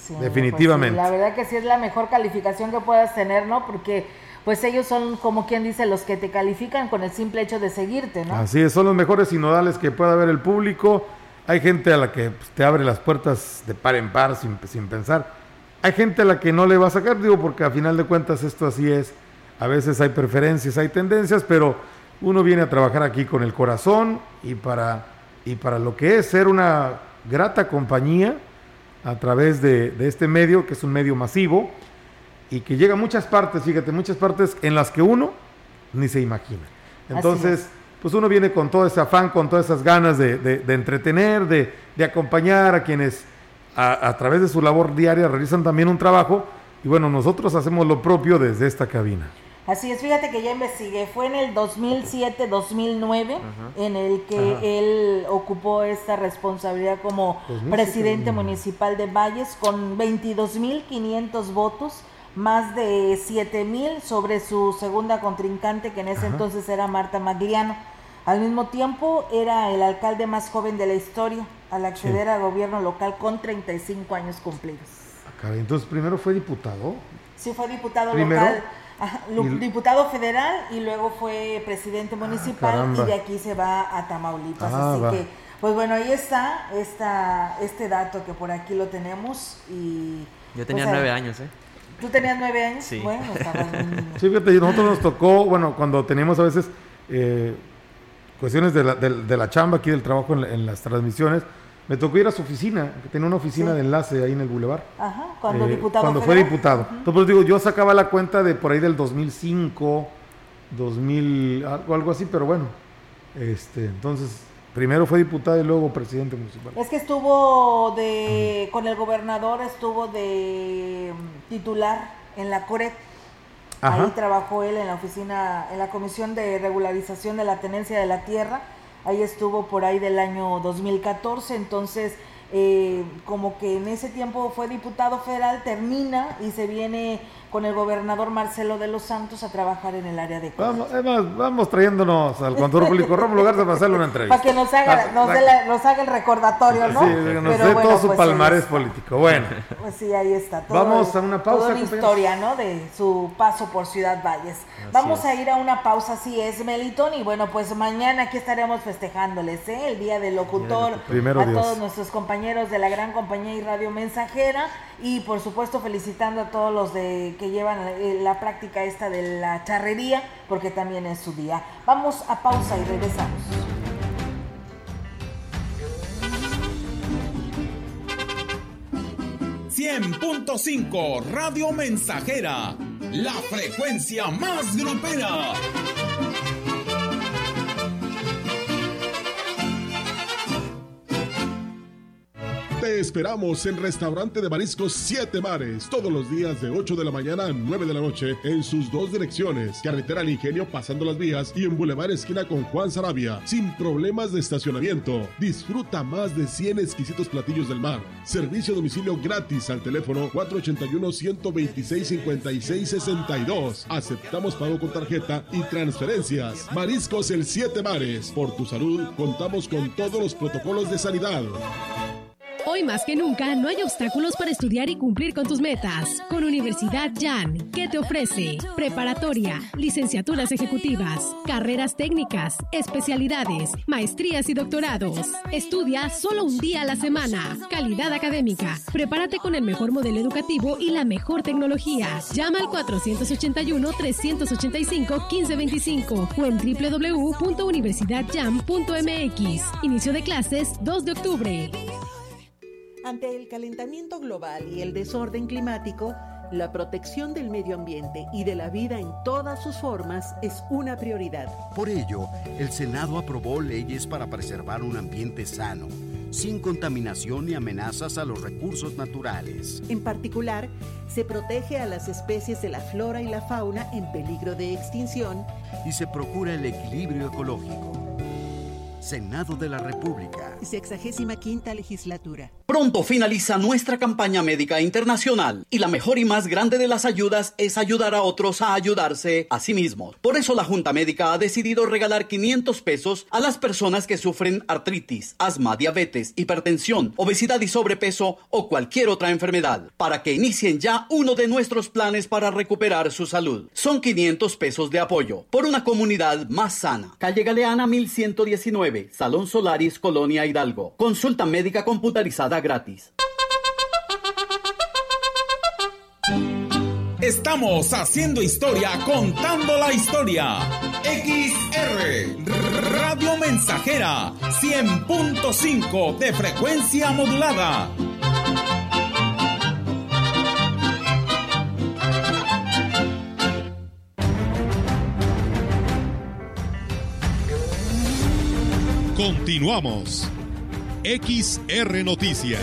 Sí, definitivamente. Pues sí, la verdad que sí es la mejor calificación que puedas tener, ¿no? Porque pues ellos son, como quien dice, los que te califican con el simple hecho de seguirte, ¿no? Así es, son los mejores sinodales que pueda haber el público. Hay gente a la que te abre las puertas de par en par sin pensar. Hay gente a la que no le va a sacar, digo, porque a final de cuentas esto así es. A veces hay preferencias, hay tendencias, pero uno viene a trabajar aquí con el corazón y para lo que es ser una grata compañía a través de este medio, que es un medio masivo y que llega a muchas partes, fíjate, muchas partes en las que uno ni se imagina. Entonces, pues uno viene con todo ese afán, con todas esas ganas de entretener, de acompañar a quienes a través de su labor diaria realizan también un trabajo y bueno, nosotros hacemos lo propio desde esta cabina. Así es, fíjate que ya investigué, fue en el 2007, 2009, ajá, en el que ajá, él ocupó esta responsabilidad como 2007, presidente municipal de Valles con 22,500 votos, más de 7,000 sobre su segunda contrincante que en ese ajá, entonces era Marta Magliano. Al mismo tiempo era el alcalde más joven de la historia al acceder sí, al gobierno local con 35 años cumplidos. Acá, entonces primero fue diputado. Sí, fue diputado primero, local. Ajá, diputado federal y luego fue presidente municipal y de aquí se va a Tamaulipas, así va, que pues bueno, ahí está este dato que por aquí lo tenemos y yo tenía 9 años, ¿eh? ¿Tú tenías 9 años? Sí. Bueno, estabas muy niño. Sí, fíjate, nosotros nos tocó, bueno, cuando teníamos a veces cuestiones de la chamba aquí, del trabajo en las transmisiones, me tocó ir a su oficina, que tenía una oficina sí, de enlace ahí en el Boulevard. Ajá, cuando diputado. Cuando fue diputado. Uh-huh. Entonces, pues, digo, yo sacaba la cuenta de por ahí del 2005, 2000, algo así, pero bueno. Entonces, primero fue diputado y luego presidente municipal. Es que estuvo uh-huh, con el gobernador, estuvo de titular en la CORET. Ajá. Ahí trabajó él en la oficina, en la Comisión de Regularización de la Tenencia de la Tierra. Ahí estuvo por ahí del año 2014, entonces como que en ese tiempo fue diputado federal, termina y se viene con el gobernador Marcelo de los Santos a trabajar en el área de Colima. Vamos trayéndonos al contador público Rómulo Garza para hacerle una entrevista. Para que nos haga el recordatorio, ¿no? Sí, que nos dé todo su palmarés político. Bueno. Pues sí, ahí está. Vamos a una pausa. Toda una historia, ¿no? De su paso por Ciudad Valles. Vamos a ir a una pausa, así es, Melitón. Y bueno, pues mañana aquí estaremos festejándoles, ¿eh? El Día del Locutor. Primero Dios. A todos nuestros compañeros de la Gran Compañía y Radio Mensajera. Y por supuesto, felicitando a todos los de que llevan la práctica esta de la charrería, porque también es su día. Vamos a pausa y regresamos. ¡100.5 Radio Mensajera! ¡La frecuencia más grupera! Te esperamos en Restaurante de Mariscos 7 Mares, todos los días de 8 de la mañana a 9 de la noche, en sus 2 direcciones, Carretera al Ingenio pasando las vías y en Boulevard esquina con Juan Sarabia, sin problemas de estacionamiento. Disfruta más de 100 exquisitos platillos del mar. Servicio a domicilio gratis al teléfono 481-126-5662. Aceptamos pago con tarjeta y transferencias. Mariscos el 7 Mares. Por tu salud, contamos con todos los protocolos de sanidad. Hoy más que nunca no hay obstáculos para estudiar y cumplir con tus metas. Con Universidad YAN, ¿qué te ofrece? Preparatoria, licenciaturas ejecutivas, carreras técnicas, especialidades, maestrías y doctorados. Estudia solo un día a la semana. Calidad académica. Prepárate con el mejor modelo educativo y la mejor tecnología. Llama al 481-385-1525 o en www.universidadyam.mx. Inicio de clases 2 de octubre. Ante el calentamiento global y el desorden climático, la protección del medio ambiente y de la vida en todas sus formas es una prioridad. Por ello, el Senado aprobó leyes para preservar un ambiente sano, sin contaminación ni amenazas a los recursos naturales. En particular, se protege a las especies de la flora y la fauna en peligro de extinción y se procura el equilibrio ecológico. Senado de la República. 65ª Legislatura. Pronto finaliza nuestra campaña médica internacional y la mejor y más grande de las ayudas es ayudar a otros a ayudarse a sí mismos. Por eso la Junta Médica ha decidido regalar 500 pesos a las personas que sufren artritis, asma, diabetes, hipertensión, obesidad y sobrepeso o cualquier otra enfermedad para que inicien ya uno de nuestros planes para recuperar su salud. Son 500 pesos de apoyo por una comunidad más sana. Calle Galeana 1119, Salón Solaris, Colonia Hidalgo. Consulta médica computarizada gratis. Estamos haciendo historia, contando la historia. XR Radio Mensajera 100.5 de frecuencia modulada. Continuamos. XR Noticias.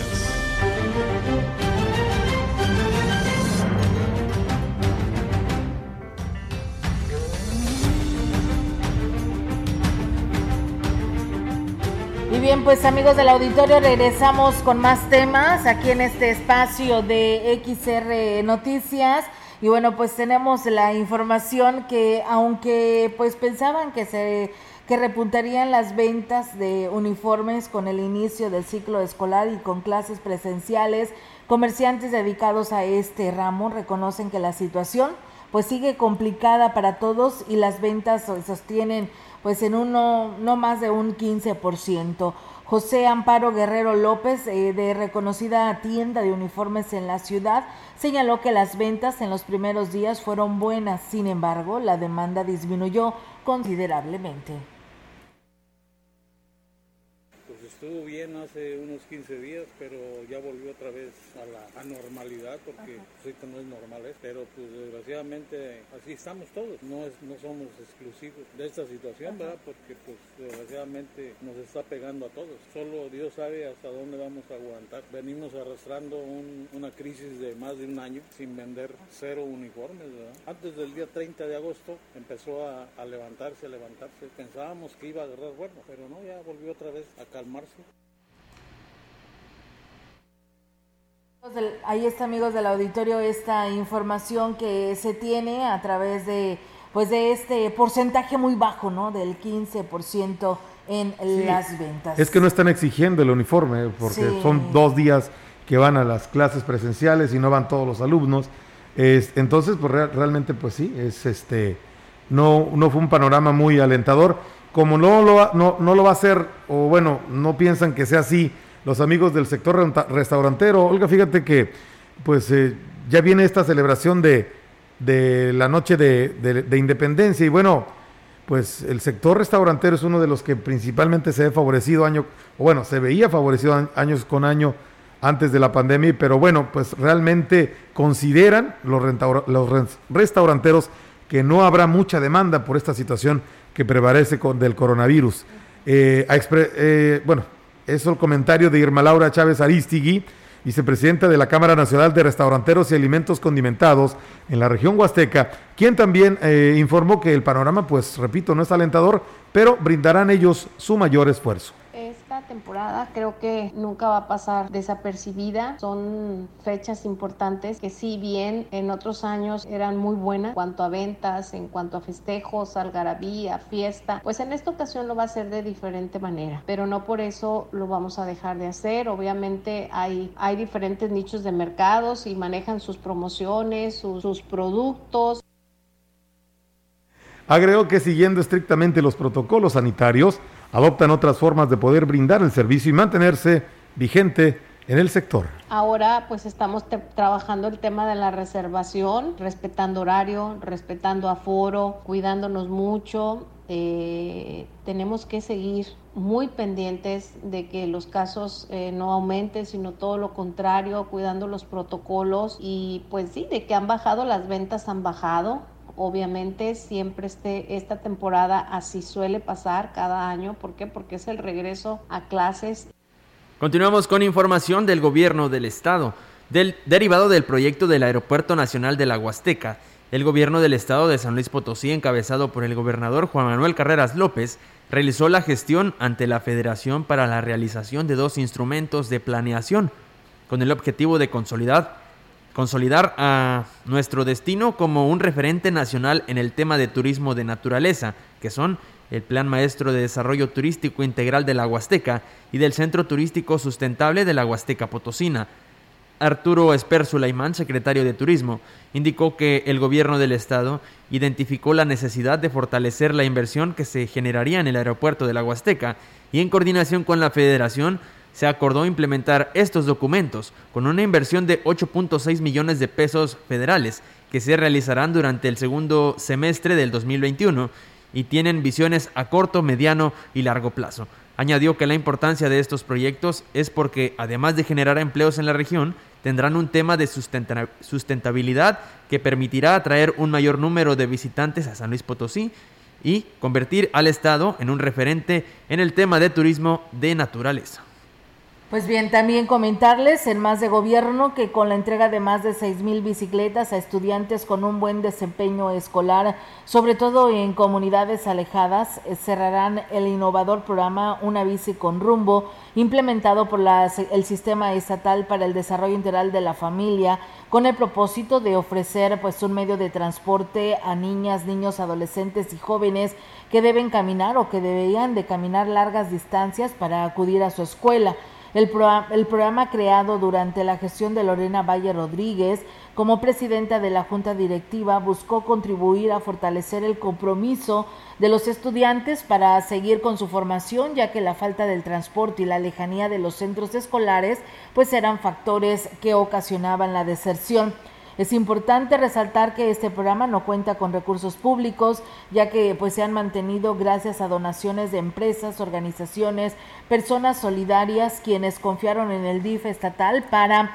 Y bien, pues amigos del auditorio, regresamos con más temas aquí en este espacio de XR Noticias. Y bueno, pues tenemos la información que aunque pues pensaban que repuntarían las ventas de uniformes con el inicio del ciclo escolar y con clases presenciales. Comerciantes dedicados a este ramo reconocen que la situación pues sigue complicada para todos y las ventas se sostienen pues en no más de un 15%. José Amparo Guerrero López, de reconocida tienda de uniformes en la ciudad, señaló que las ventas en los primeros días fueron buenas, sin embargo, la demanda disminuyó considerablemente. Estuvo bien hace unos 15 días, pero ya volvió otra vez a la normalidad, porque ahorita no es normal, pero pues desgraciadamente así estamos todos, no somos exclusivos de esta situación, ajá, ¿verdad? Porque pues desgraciadamente nos está pegando a todos, solo Dios sabe hasta dónde vamos a aguantar. Venimos arrastrando una crisis de más de un año sin vender, cero uniformes, ¿verdad? Antes del día 30 de agosto empezó a levantarse, pensábamos que iba a agarrar bueno, pero no, ya volvió otra vez a calmarse. Ahí está, amigos del auditorio, esta información que se tiene a través de pues de este porcentaje muy bajo, ¿no? Del 15% en las ventas. Es que no están exigiendo el uniforme porque son 2 días que van a las clases presenciales y no van todos los alumnos. Entonces, pues realmente pues sí, es no fue un panorama muy alentador. Como no lo va a hacer, o bueno, no piensan que sea así los amigos del sector restaurantero. Olga, fíjate que pues ya viene esta celebración de la noche de independencia y bueno, pues el sector restaurantero es uno de los que principalmente se ve favorecido se veía favorecido años con año antes de la pandemia, pero bueno, pues realmente consideran los restauranteros que no habrá mucha demanda por esta situación que prevalece del coronavirus. Es el comentario de Irma Laura Chávez Aristigui, vicepresidenta de la Cámara Nacional de Restauranteros y Alimentos Condimentados en la región Huasteca, quien también informó que el panorama, pues repito, no es alentador, pero brindarán ellos su mayor esfuerzo. Esta temporada creo que nunca va a pasar desapercibida. Son fechas importantes que si bien en otros años eran muy buenas en cuanto a ventas, en cuanto a festejos, algarabía, fiesta, pues en esta ocasión lo va a hacer de diferente manera, pero no por eso lo vamos a dejar de hacer. Obviamente hay diferentes nichos de mercados y manejan sus promociones, sus productos. Agregó que siguiendo estrictamente los protocolos sanitarios, adoptan otras formas de poder brindar el servicio y mantenerse vigente en el sector. Ahora pues estamos trabajando el tema de la reservación, respetando horario, respetando aforo, cuidándonos mucho. Tenemos que seguir muy pendientes de que los casos no aumenten, sino todo lo contrario, cuidando los protocolos. Y pues sí, de que han bajado, las ventas han bajado. Obviamente siempre esta temporada así suele pasar cada año. ¿Por qué? Porque es el regreso a clases. Continuamos con información del gobierno del estado. Derivado del proyecto del Aeropuerto Nacional de la Huasteca, el gobierno del estado de San Luis Potosí, encabezado por el gobernador Juan Manuel Carreras López, realizó la gestión ante la Federación para la realización de 2 instrumentos de planeación, con el objetivo de consolidar a nuestro destino como un referente nacional en el tema de turismo de naturaleza, que son el Plan Maestro de Desarrollo Turístico Integral de la Huasteca y del Centro Turístico Sustentable de la Huasteca Potosina. Arturo Esper Sulaimán, secretario de Turismo, indicó que el gobierno del estado identificó la necesidad de fortalecer la inversión que se generaría en el aeropuerto de la Huasteca y en coordinación con la Federación se acordó implementar estos documentos con una inversión de 8.6 millones de pesos federales que se realizarán durante el segundo semestre del 2021 y tienen visiones a corto, mediano y largo plazo. Añadió que la importancia de estos proyectos es porque, además de generar empleos en la región, tendrán un tema de sustentabilidad que permitirá atraer un mayor número de visitantes a San Luis Potosí y convertir al estado en un referente en el tema de turismo de naturaleza. Pues bien, también comentarles en Más de Gobierno que con la entrega de más de 6,000 bicicletas a estudiantes con un buen desempeño escolar, sobre todo en comunidades alejadas, cerrarán el innovador programa Una Bici con Rumbo, implementado por el Sistema Estatal para el Desarrollo Integral de la Familia, con el propósito de ofrecer pues un medio de transporte a niñas, niños, adolescentes y jóvenes que deben caminar o que deberían de caminar largas distancias para acudir a su escuela. El programa creado durante la gestión de Lorena Valle Rodríguez como presidenta de la Junta Directiva buscó contribuir a fortalecer el compromiso de los estudiantes para seguir con su formación, ya que la falta del transporte y la lejanía de los centros escolares pues eran factores que ocasionaban la deserción. Es importante resaltar que este programa no cuenta con recursos públicos, ya que pues se han mantenido gracias a donaciones de empresas, organizaciones, personas solidarias, quienes confiaron en el DIF estatal para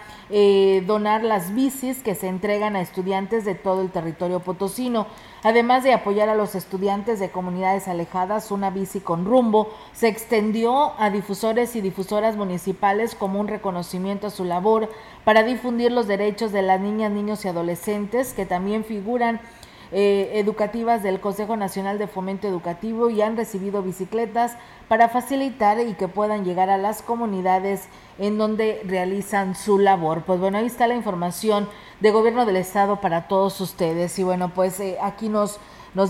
donar las bicis que se entregan a estudiantes de todo el territorio potosino. Además de apoyar a los estudiantes de comunidades alejadas, Una Bici con Rumbo se extendió a difusores y difusoras municipales como un reconocimiento a su labor para difundir los derechos de las niñas, niños y adolescentes que también figuran educativas del Consejo Nacional de Fomento Educativo y han recibido bicicletas para facilitar y que puedan llegar a las comunidades en donde realizan su labor. Pues bueno, ahí está la información de Gobierno del Estado para todos ustedes. Y bueno, pues aquí nos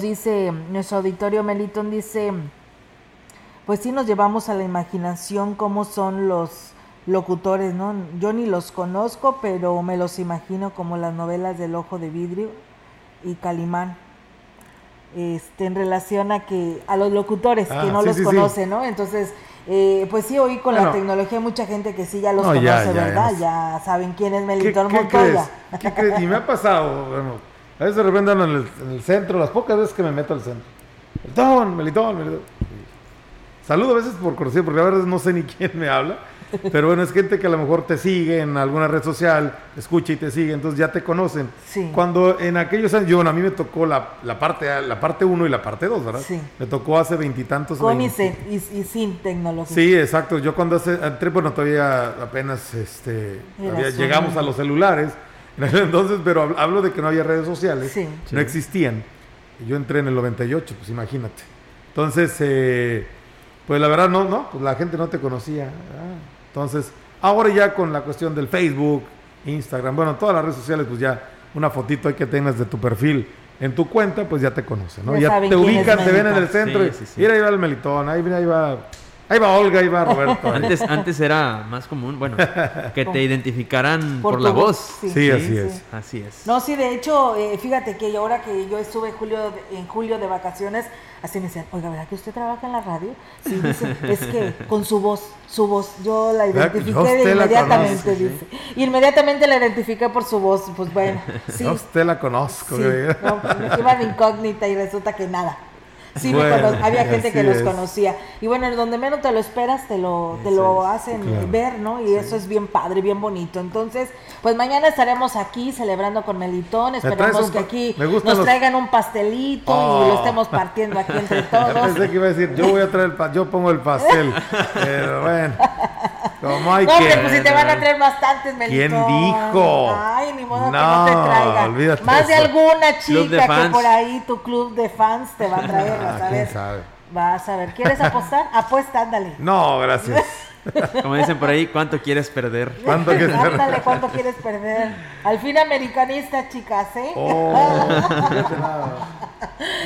dice nuestro auditorio, Melitón dice, pues sí nos llevamos a la imaginación cómo son los locutores, ¿no? Yo ni los conozco, pero me los imagino como las novelas del Ojo de Vidrio y Calimán, en relación a los locutores que no los conocen, ¿no? Entonces, pues sí, hoy con la tecnología hay mucha gente que sí ya los conoce, ¿verdad? Ya saben quién es Melitón Montoya. ¿Qué crees? Y me ha pasado, bueno, a veces de repente ando en el centro, las pocas veces que me meto al centro. Melitón. Saludo a veces por conocido, porque a veces no sé ni quién me habla, pero bueno, es gente que a lo mejor te sigue en alguna red social, escucha y te sigue, entonces ya te conocen. Sí. Cuando en aquellos años, a mí me tocó la parte 1 y la parte 2, ¿verdad? Sí. Me tocó hace veintitantos años. Con y sin tecnología. Sí, exacto. Yo cuando entré, bueno, todavía apenas llegamos a los celulares, entonces, pero hablo de que no había redes sociales, no existían. Yo entré en el 98, pues imagínate. Entonces, pues la verdad no, pues la gente no te conocía, ¿verdad? Entonces, ahora ya con la cuestión del Facebook, Instagram, bueno, todas las redes sociales, pues ya una fotito ahí que tengas de tu perfil en tu cuenta, pues ya te conocen, ¿no? Ya te ubican, te ven en el centro, sí. Mira, ahí va el Melitón, ahí va Olga, ahí va Roberto. Ahí. Antes era más común, bueno, que te identificaran por la voz. Sí, sí, así es. No, sí, de hecho, fíjate que ahora que yo estuve en julio de vacaciones, así me decían, oiga, ¿verdad que usted trabaja en la radio? Sí, dice, es que con su voz, yo la identifiqué inmediatamente, la conoce, dice. ¿Sí? Y inmediatamente la identifiqué por su voz, pues bueno, sí. Yo usted la conozco. Sí, no, me iba de incógnita y resulta que nada. Sí, bueno, había gente que los conocía. Y bueno, donde menos te lo esperas, te lo hacen ver, ¿no? Y eso es bien padre, bien bonito. Entonces, pues mañana estaremos aquí celebrando con Melitón. Esperemos que aquí nos traigan un pastelito y lo estemos partiendo aquí entre todos. Pensé que iba a decir, yo voy a traer yo pongo el pastel. Pero bueno. Como hay hombre, pues si te van a traer bastantes, Melitón. ¿Quién dijo? Ay, ni modo que no te traigan. Olvídate más de eso. Alguna chica que por ahí tu club de fans te va a traer. Vas a ver. ¿Quieres apostar? Apuesta, ándale. No, gracias. Como dicen por ahí, ¿cuánto quieres perder? Ándale, ¿cuánto quieres perder? Al fin americanista, chicas, ¿eh?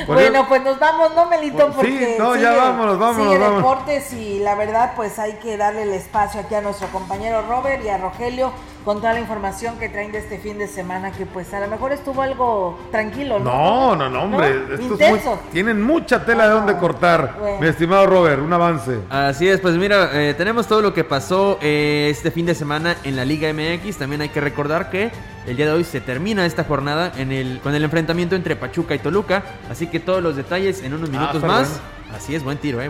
Bueno, pues nos vamos, ¿no, Melitón? Porque sí, ya vámonos. Sigue deportes y la verdad, pues hay que darle el espacio aquí a nuestro compañero Robert y a Rogelio con toda la información que traen de este fin de semana, que pues a lo mejor estuvo algo tranquilo, ¿no? No, hombre. ¿No? Intenso. Tienen mucha tela de donde cortar, bueno. Mi estimado Robert, un avance. Así es, pues mira, tenemos todo lo que pasó este fin de semana en la Liga MX. También hay que recordar que el día de hoy se termina esta jornada con el enfrentamiento entre Pachuca y Toluca, así que todos los detalles en unos minutos más. Bueno. Así es, buen tiro.